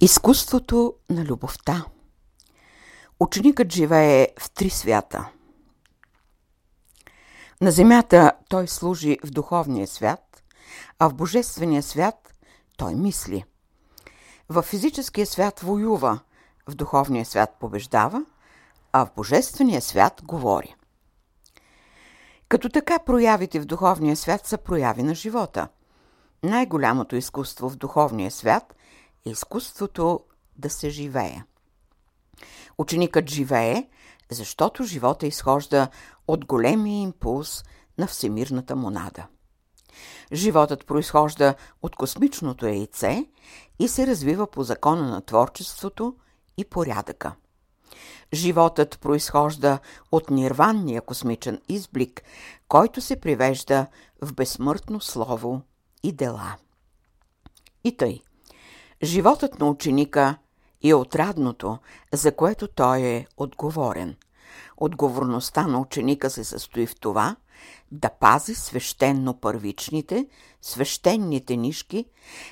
Изкуството на любовта. Ученикът живее в три свята. На земята той служи в духовния свят, а в божествения свят той мисли. В физическия свят воюва, в духовния свят побеждава, а в божествения свят говори. Като така проявите в духовния свят са прояви на живота. Най-голямото изкуство в духовния свят е изкуството да се живее. Ученикът живее, защото живота изхожда от големия импулс на всемирната монада. Животът произхожда от космичното яйце и се развива по закона на творчеството и порядъка. Животът произхожда от нирванния космичен изблик, който се привежда в безсмъртно слово и дела. И тъй, животът на ученика е отрадното, за което той е отговорен. Отговорността на ученика се състои в това да пази свещенно първичните, свещените нишки,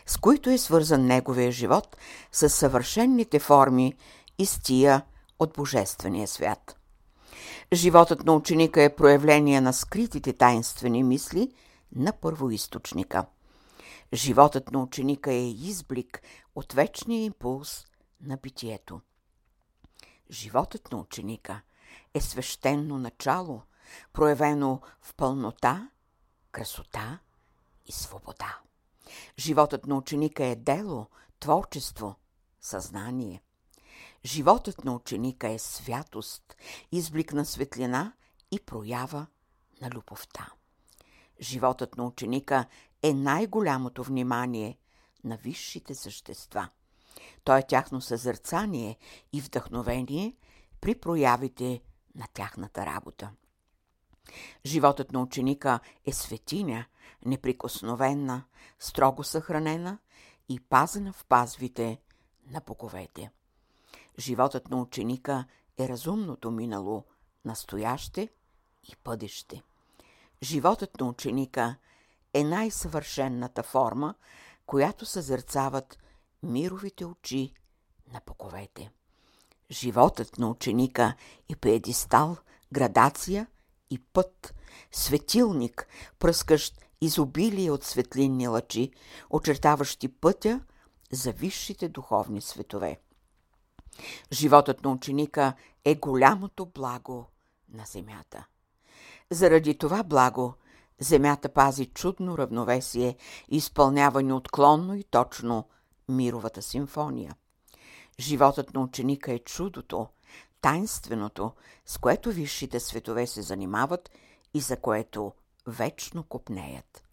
с които е свързан неговия живот, с съвършенните форми и стия от божествения свят. Животът на ученика е проявление на скритите таинствени мисли на първоизточника. Животът на ученика е изблик от вечния импулс на битието. Животът на ученика е свещено начало, проявено в пълнота, красота и свобода. Животът на ученика е дело, творчество, съзнание. Животът на ученика е святост, изблик на светлина и проява на любовта. Животът на ученика е най-голямото внимание на висшите същества. Той е тяхно съзерцание и вдъхновение при проявите на тяхната работа. Животът на ученика е светиня, неприкосновена, строго съхранена и пазена в пазвите на боговете. Животът на ученика е разумното минало, настояще и бъдеще. Животът на ученика е най-съвършенната форма, която съзерцават мировите очи на боговете. Животът на ученика е пиедестал, градация и път, светилник, пръскащ изобилие от светлинни лъчи, очертаващи пътя за висшите духовни светове. Животът на ученика е голямото благо на земята. Заради това благо земята пази чудно равновесие и изпълнява неотклонно и точно мировата симфония. Животът на ученика е чудото, таинственото, с което висшите светове се занимават и за което вечно копнеят.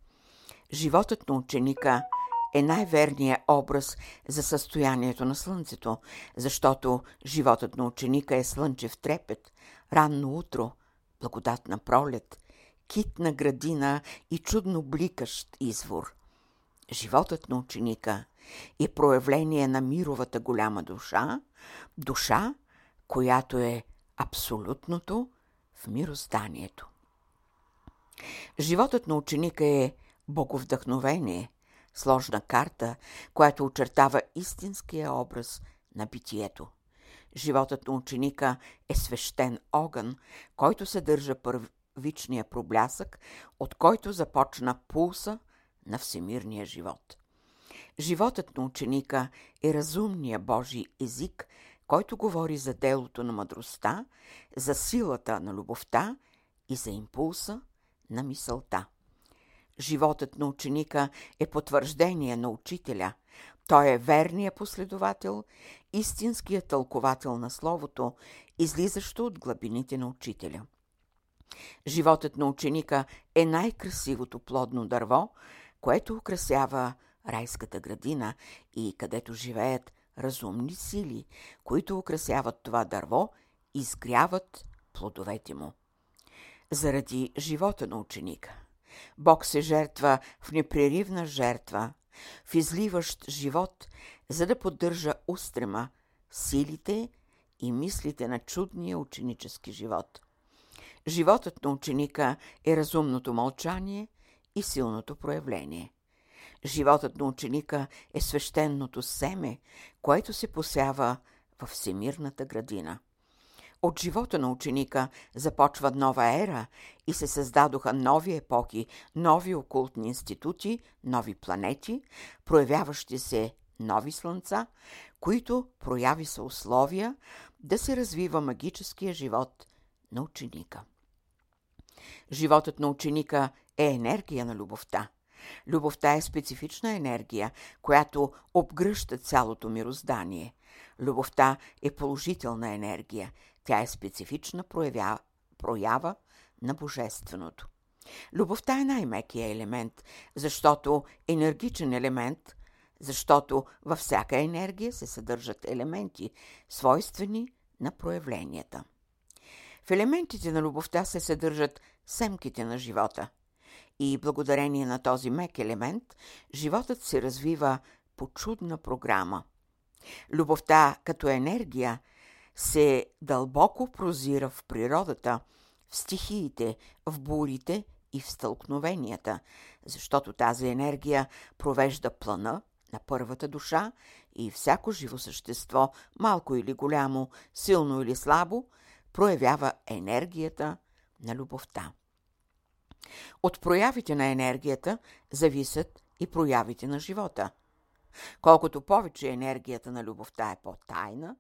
Животът на ученика е най-верният образ за състоянието на слънцето, защото животът на ученика е слънчев трепет, ранно утро, благодатна пролет, китна градина и чудно бликащ извор. Животът на ученика е проявление на мировата голяма душа, душа, която е абсолютното в мирозданието. Животът на ученика е боговдъхновение, сложна карта, която очертава истинския образ на битието. Животът на ученика е свещен огън, който съдържа първичния проблясък, от който започна пулса на всемирния живот. Животът на ученика е разумния Божий език, който говори за делото на мъдростта, за силата на любовта и за импулса на мисълта. Животът на ученика е потвърждение на учителя. Той е верният последовател, истинският тълковател на словото, излизащо от глъбините на учителя. Животът на ученика е най-красивото плодно дърво, което украсява райската градина и където живеят разумни сили, които украсяват това дърво и изгряват плодовете му. Заради живота на ученика Бог се жертва в непреривна жертва, в изливащ живот, за да поддържа устрема, силите и мислите на чудния ученически живот. Животът на ученика е разумното мълчание и силното проявление. Животът на ученика е свещеното семе, което се посява във всемирната градина. От живота на ученика започва нова ера и се създадоха нови епохи, нови окултни институти, нови планети, проявяващи се нови слънца, които прояви са условия да се развива магическия живот на ученика. Животът на ученика е енергия на любовта. Любовта е специфична енергия, която обгръща цялото мироздание. Любовта е положителна енергия. Тя е специфична проява на божественото. Любовта е най-мекия елемент, защото енергичен елемент, защото във всяка енергия се съдържат елементи, свойствени на проявленията. В елементите на любовта се съдържат семките на живота. И благодарение на този мек елемент, животът се развива по чудна програма. Любовта като енергия се дълбоко прозира в природата, в стихиите, в бурите и в стълкновенията, защото тази енергия провежда плана на първата душа и всяко живо същество, малко или голямо, силно или слабо, проявява енергията на любовта. От проявите на енергията зависят и проявите на живота. Колкото повече енергията на любовта е по-тайна,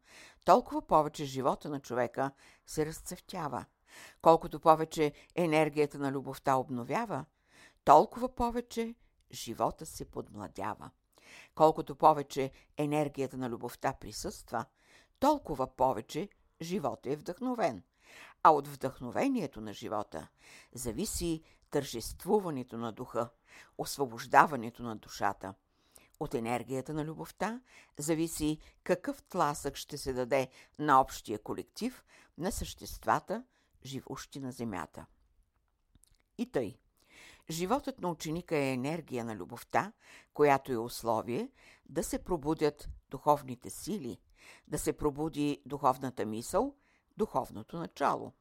толкова повече живота на човека се разцъфтява. Колкото повече енергията на любовта обновява, толкова повече живота се подмладява. Колкото повече енергията на любовта присъства, толкова повече живота е вдъхновен. А от вдъхновението на живота зависи тържествуването на духа, освобождаването на душата. От енергията на любовта зависи какъв тласък ще се даде на общия колектив на съществата, живущи на земята. И тъй. Животът на ученика е енергия на любовта, която е условие да се пробудят духовните сили, да се пробуди духовната мисъл, духовното начало.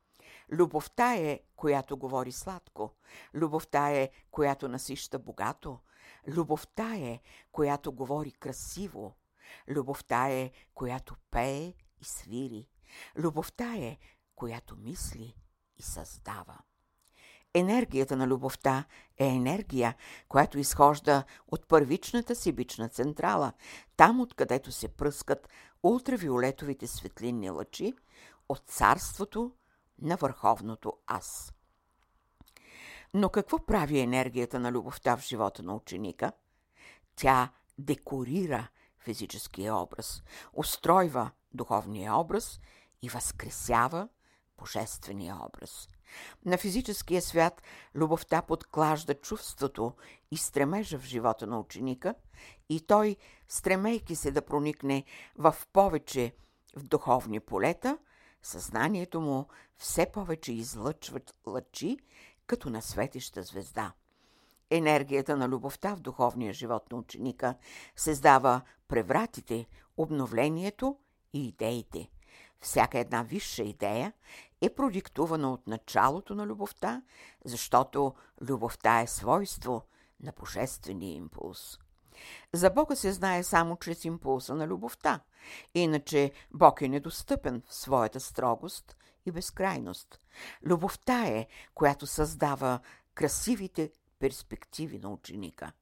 Любовта е, която говори сладко. Любовта е, която насища богато. Любовта е, която говори красиво. Любовта е, която пее и свири. Любовта е, която мисли и създава. Енергията на любовта е енергия, която изхожда от първичната сибична централа, там откъдето се пръскат ултравиолетовите светлинни лъчи от царството на върховното аз. Но какво прави енергията на любовта в живота на ученика? Тя декорира физическия образ, устройва духовния образ и възкресява божествения образ. На физическия свят любовта подклажда чувството и стремежа в живота на ученика и той, стремейки се да проникне в повече в духовни полета, съзнанието му все повече излъчва лъчи, като на светеща звезда. Енергията на любовта в духовния живот на ученика създава превратите, обновлението и идеите. Всяка една висша идея е продиктувана от началото на любовта, защото любовта е свойство на божествения импулс. За Бога се знае само чрез импулса на любовта, иначе Бог е недостъпен в своята строгост и безкрайност. Любовта е, която създава красивите перспективи на ученика.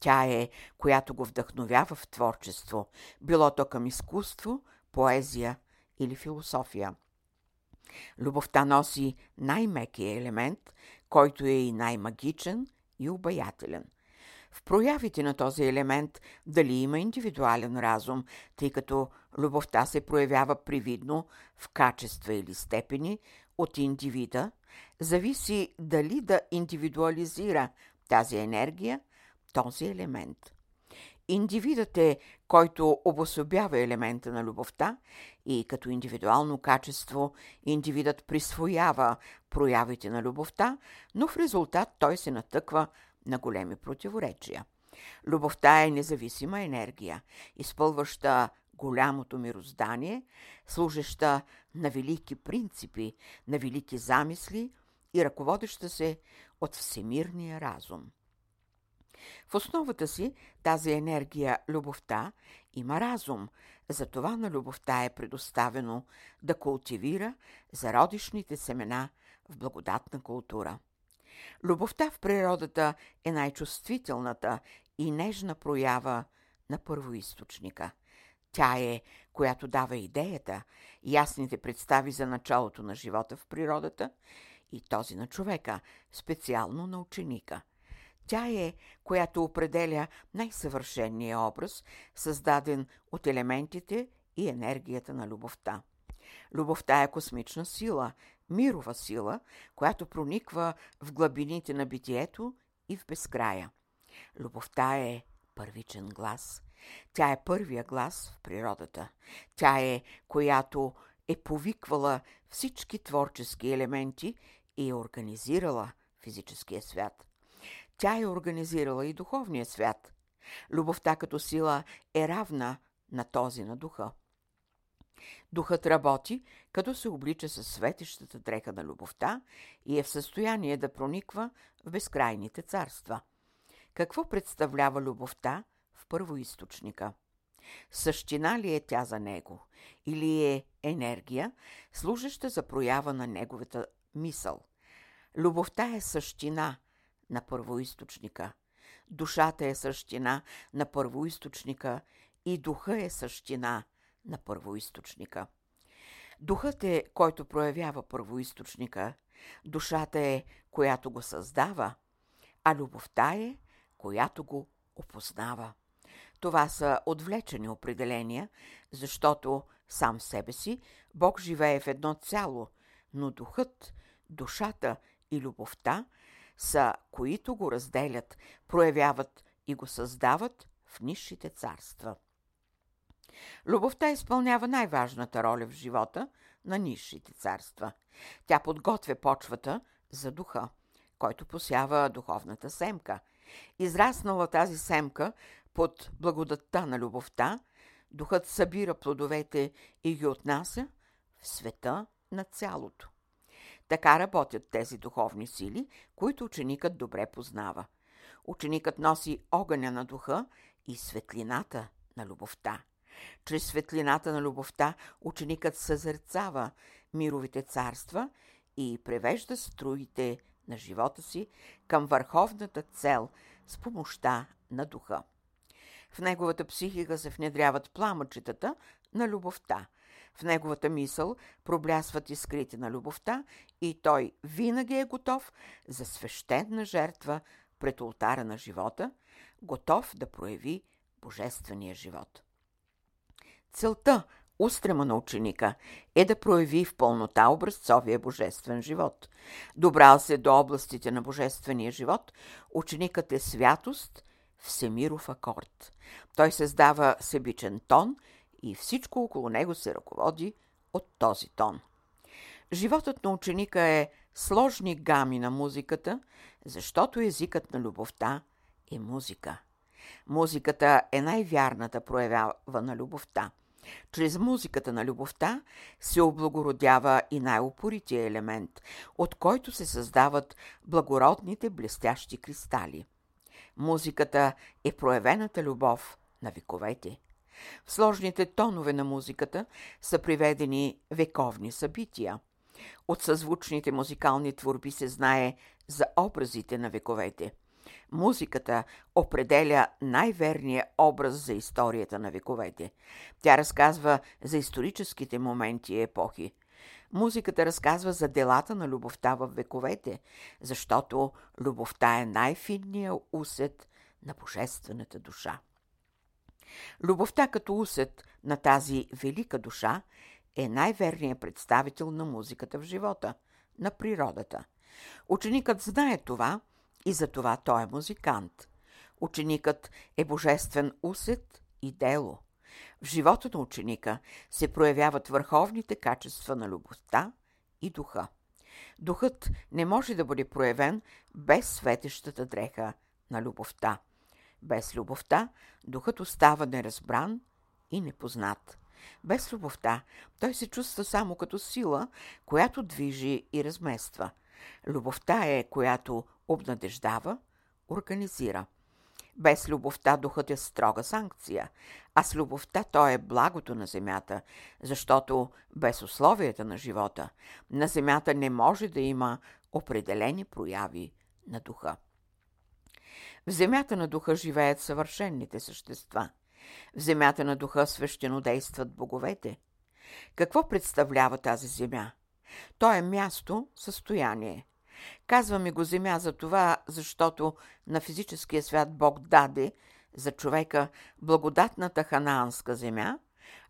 Тя е, която го вдъхновява в творчество, било то към изкуство, поезия или философия. Любовта носи най-мекия елемент, който е и най-магичен и обаятелен. В проявите на този елемент дали има индивидуален разум, тъй като любовта се проявява привидно в качества или степени от индивида, зависи дали да индивидуализира тази енергия, този елемент. Индивидът е, който обособява елемента на любовта и като индивидуално качество индивидът присвоява проявите на любовта, но в резултат той се натъква на големи противоречия. Любовта е независима енергия, изпълваща голямото мироздание, служеща на велики принципи, на велики замисли и ръководеща се от всемирния разум. В основата си тази енергия, любовта, има разум, затова на любовта е предоставено да култивира зародишните семена в благодатна култура. Любовта в природата е най-чувствителната и нежна проява на първоизточника. Тя е, която дава идеята, ясните представи за началото на живота в природата и този на човека, специално на ученика. Тя е, която определя най-съвършения образ, създаден от елементите и енергията на любовта. Любовта е космична сила, мирова сила, която прониква в глъбините на битието и в безкрая. Любовта е първичен глас. Тя е първия глас в природата. Тя е, която е повиквала всички творчески елементи и е организирала физическия свят. Тя е организирала и духовния свят. Любовта като сила е равна на този на духа. Духът работи, като се облича със светещата дреха на любовта и е в състояние да прониква в безкрайните царства. Какво представлява любовта в първоизточника? Същина ли е тя за него? Или е енергия, служеща за проява на неговата мисъл? Любовта е същина на първоизточника. Душата е същина на първоизточника и духът е същина на първоизточника. Духът е, който проявява първоизточника, душата е, която го създава, а любовта е, която го опознава. Това са отвлечени определения, защото сам себе си Бог живее в едно цяло, но духът, душата и любовта са, които го разделят, проявяват и го създават в нисшите царства. Любовта изпълнява най-важната роля в живота на нисшите царства. Тя подготвя почвата за духа, който посява духовната семка. Израснала тази семка под благодатта на любовта, духът събира плодовете и ги отнася в света на цялото. Така работят тези духовни сили, които ученикът добре познава. Ученикът носи огъня на духа и светлината на любовта. Чрез светлината на любовта ученикът съзерцава мировите царства и превежда струите на живота си към върховната цел с помощта на духа. В неговата психика се внедряват пламъчетата на любовта. В неговата мисъл проблясват искрите на любовта и той винаги е готов за свещена жертва пред олтара на живота, готов да прояви божествения живот. Целта, устрема на ученика, е да прояви в пълнота образцовия божествен живот. Добрал се до областите на божествения живот, ученикът е святост, всемиров акорд. Той създава себичен тон и всичко около него се ръководи от този тон. Животът на ученика е сложни гами на музиката, защото езикът на любовта е музика. Музиката е най-вярната проява на любовта. Чрез музиката на любовта се облагородява и най-упорития елемент, от който се създават благородните блестящи кристали. Музиката е проявената любов на вековете. В сложните тонове на музиката са приведени вековни събития. От съзвучните музикални творби се знае за образите на вековете. Музиката определя най-верния образ за историята на вековете. Тя разказва за историческите моменти и епохи. Музиката разказва за делата на любовта в вековете, защото любовта е най-финният усет на божествената душа. Любовта като усет на тази велика душа е най-верният представител на музиката в живота, на природата. Ученикът знае това и затова той е музикант. Ученикът е божествен усет и дело. В живота на ученика се проявяват върховните качества на любовта и духа. Духът не може да бъде проявен без светещата дреха на любовта. Без любовта духът остава неразбран и непознат. Без любовта той се чувства само като сила, която движи и размества. Любовта е, която обнадеждава, организира. Без любовта духът е строга санкция, а с любовта той е благото на земята, защото без условията на живота на земята не може да има определени прояви на духа. В земята на духа живеят съвършенните същества. В земята на духа свещено действат боговете. Какво представлява тази земя? То е място, състояние. Казваме го земя за това, защото на физическия свят Бог даде за човека благодатната ханаанска земя,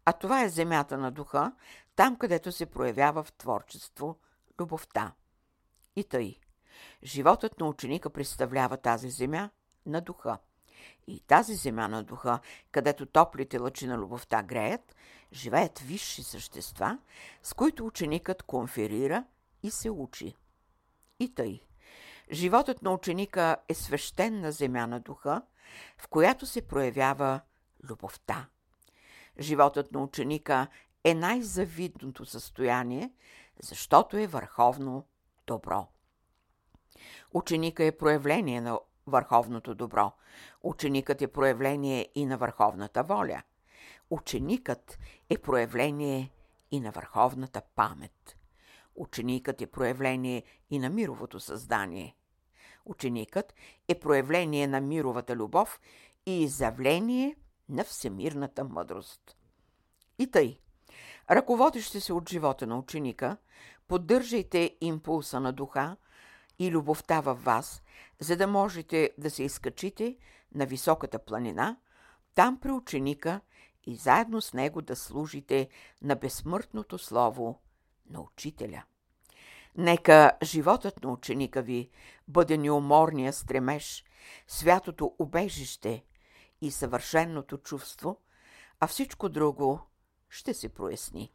а това е земята на духа, там където се проявява в творчество любовта. И тъй. Животът на ученика представлява тази земя на духа. И тази земя на духа, където топлите лъчи на любовта греят, живеят висши същества, с които ученикът конферира и се учи. И тъй. Животът на ученика е свещена земя на духа, в която се проявява любовта. Животът на ученика е най-завидното състояние, защото е върховно добро. Ученика е проявление на върховното добро. Ученикът е проявление и на върховната воля. Ученикът е проявление и на върховната памет. Ученикът е проявление и на мировото създание. Ученикът е проявление на мировата любов и изявление на всемирната мъдрост. И тъй, ръководещи се от живота на ученика, поддържайте импулса на духа и любовта във вас, за да можете да се изкачите на високата планина, там при ученика и заедно с него да служите на безсмъртното слово на учителя. Нека животът на ученика ви бъде неуморния стремеж, святото убежище и съвършеното чувство, а всичко друго ще се проясни.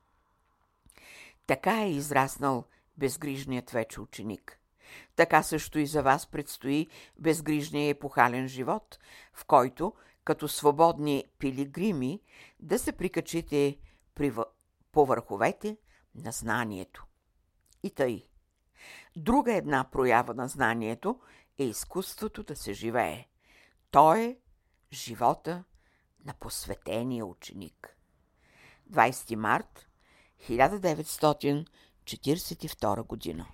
Така е израснал безгрижният вече ученик. Така също и за вас предстои безгрижния епохален живот, в който, като свободни пилигрими, да се прикачите по върховете на знанието. И тъй. Друга една проява на знанието е изкуството да се живее. То е живота на посветения ученик. 20 март 1942 година.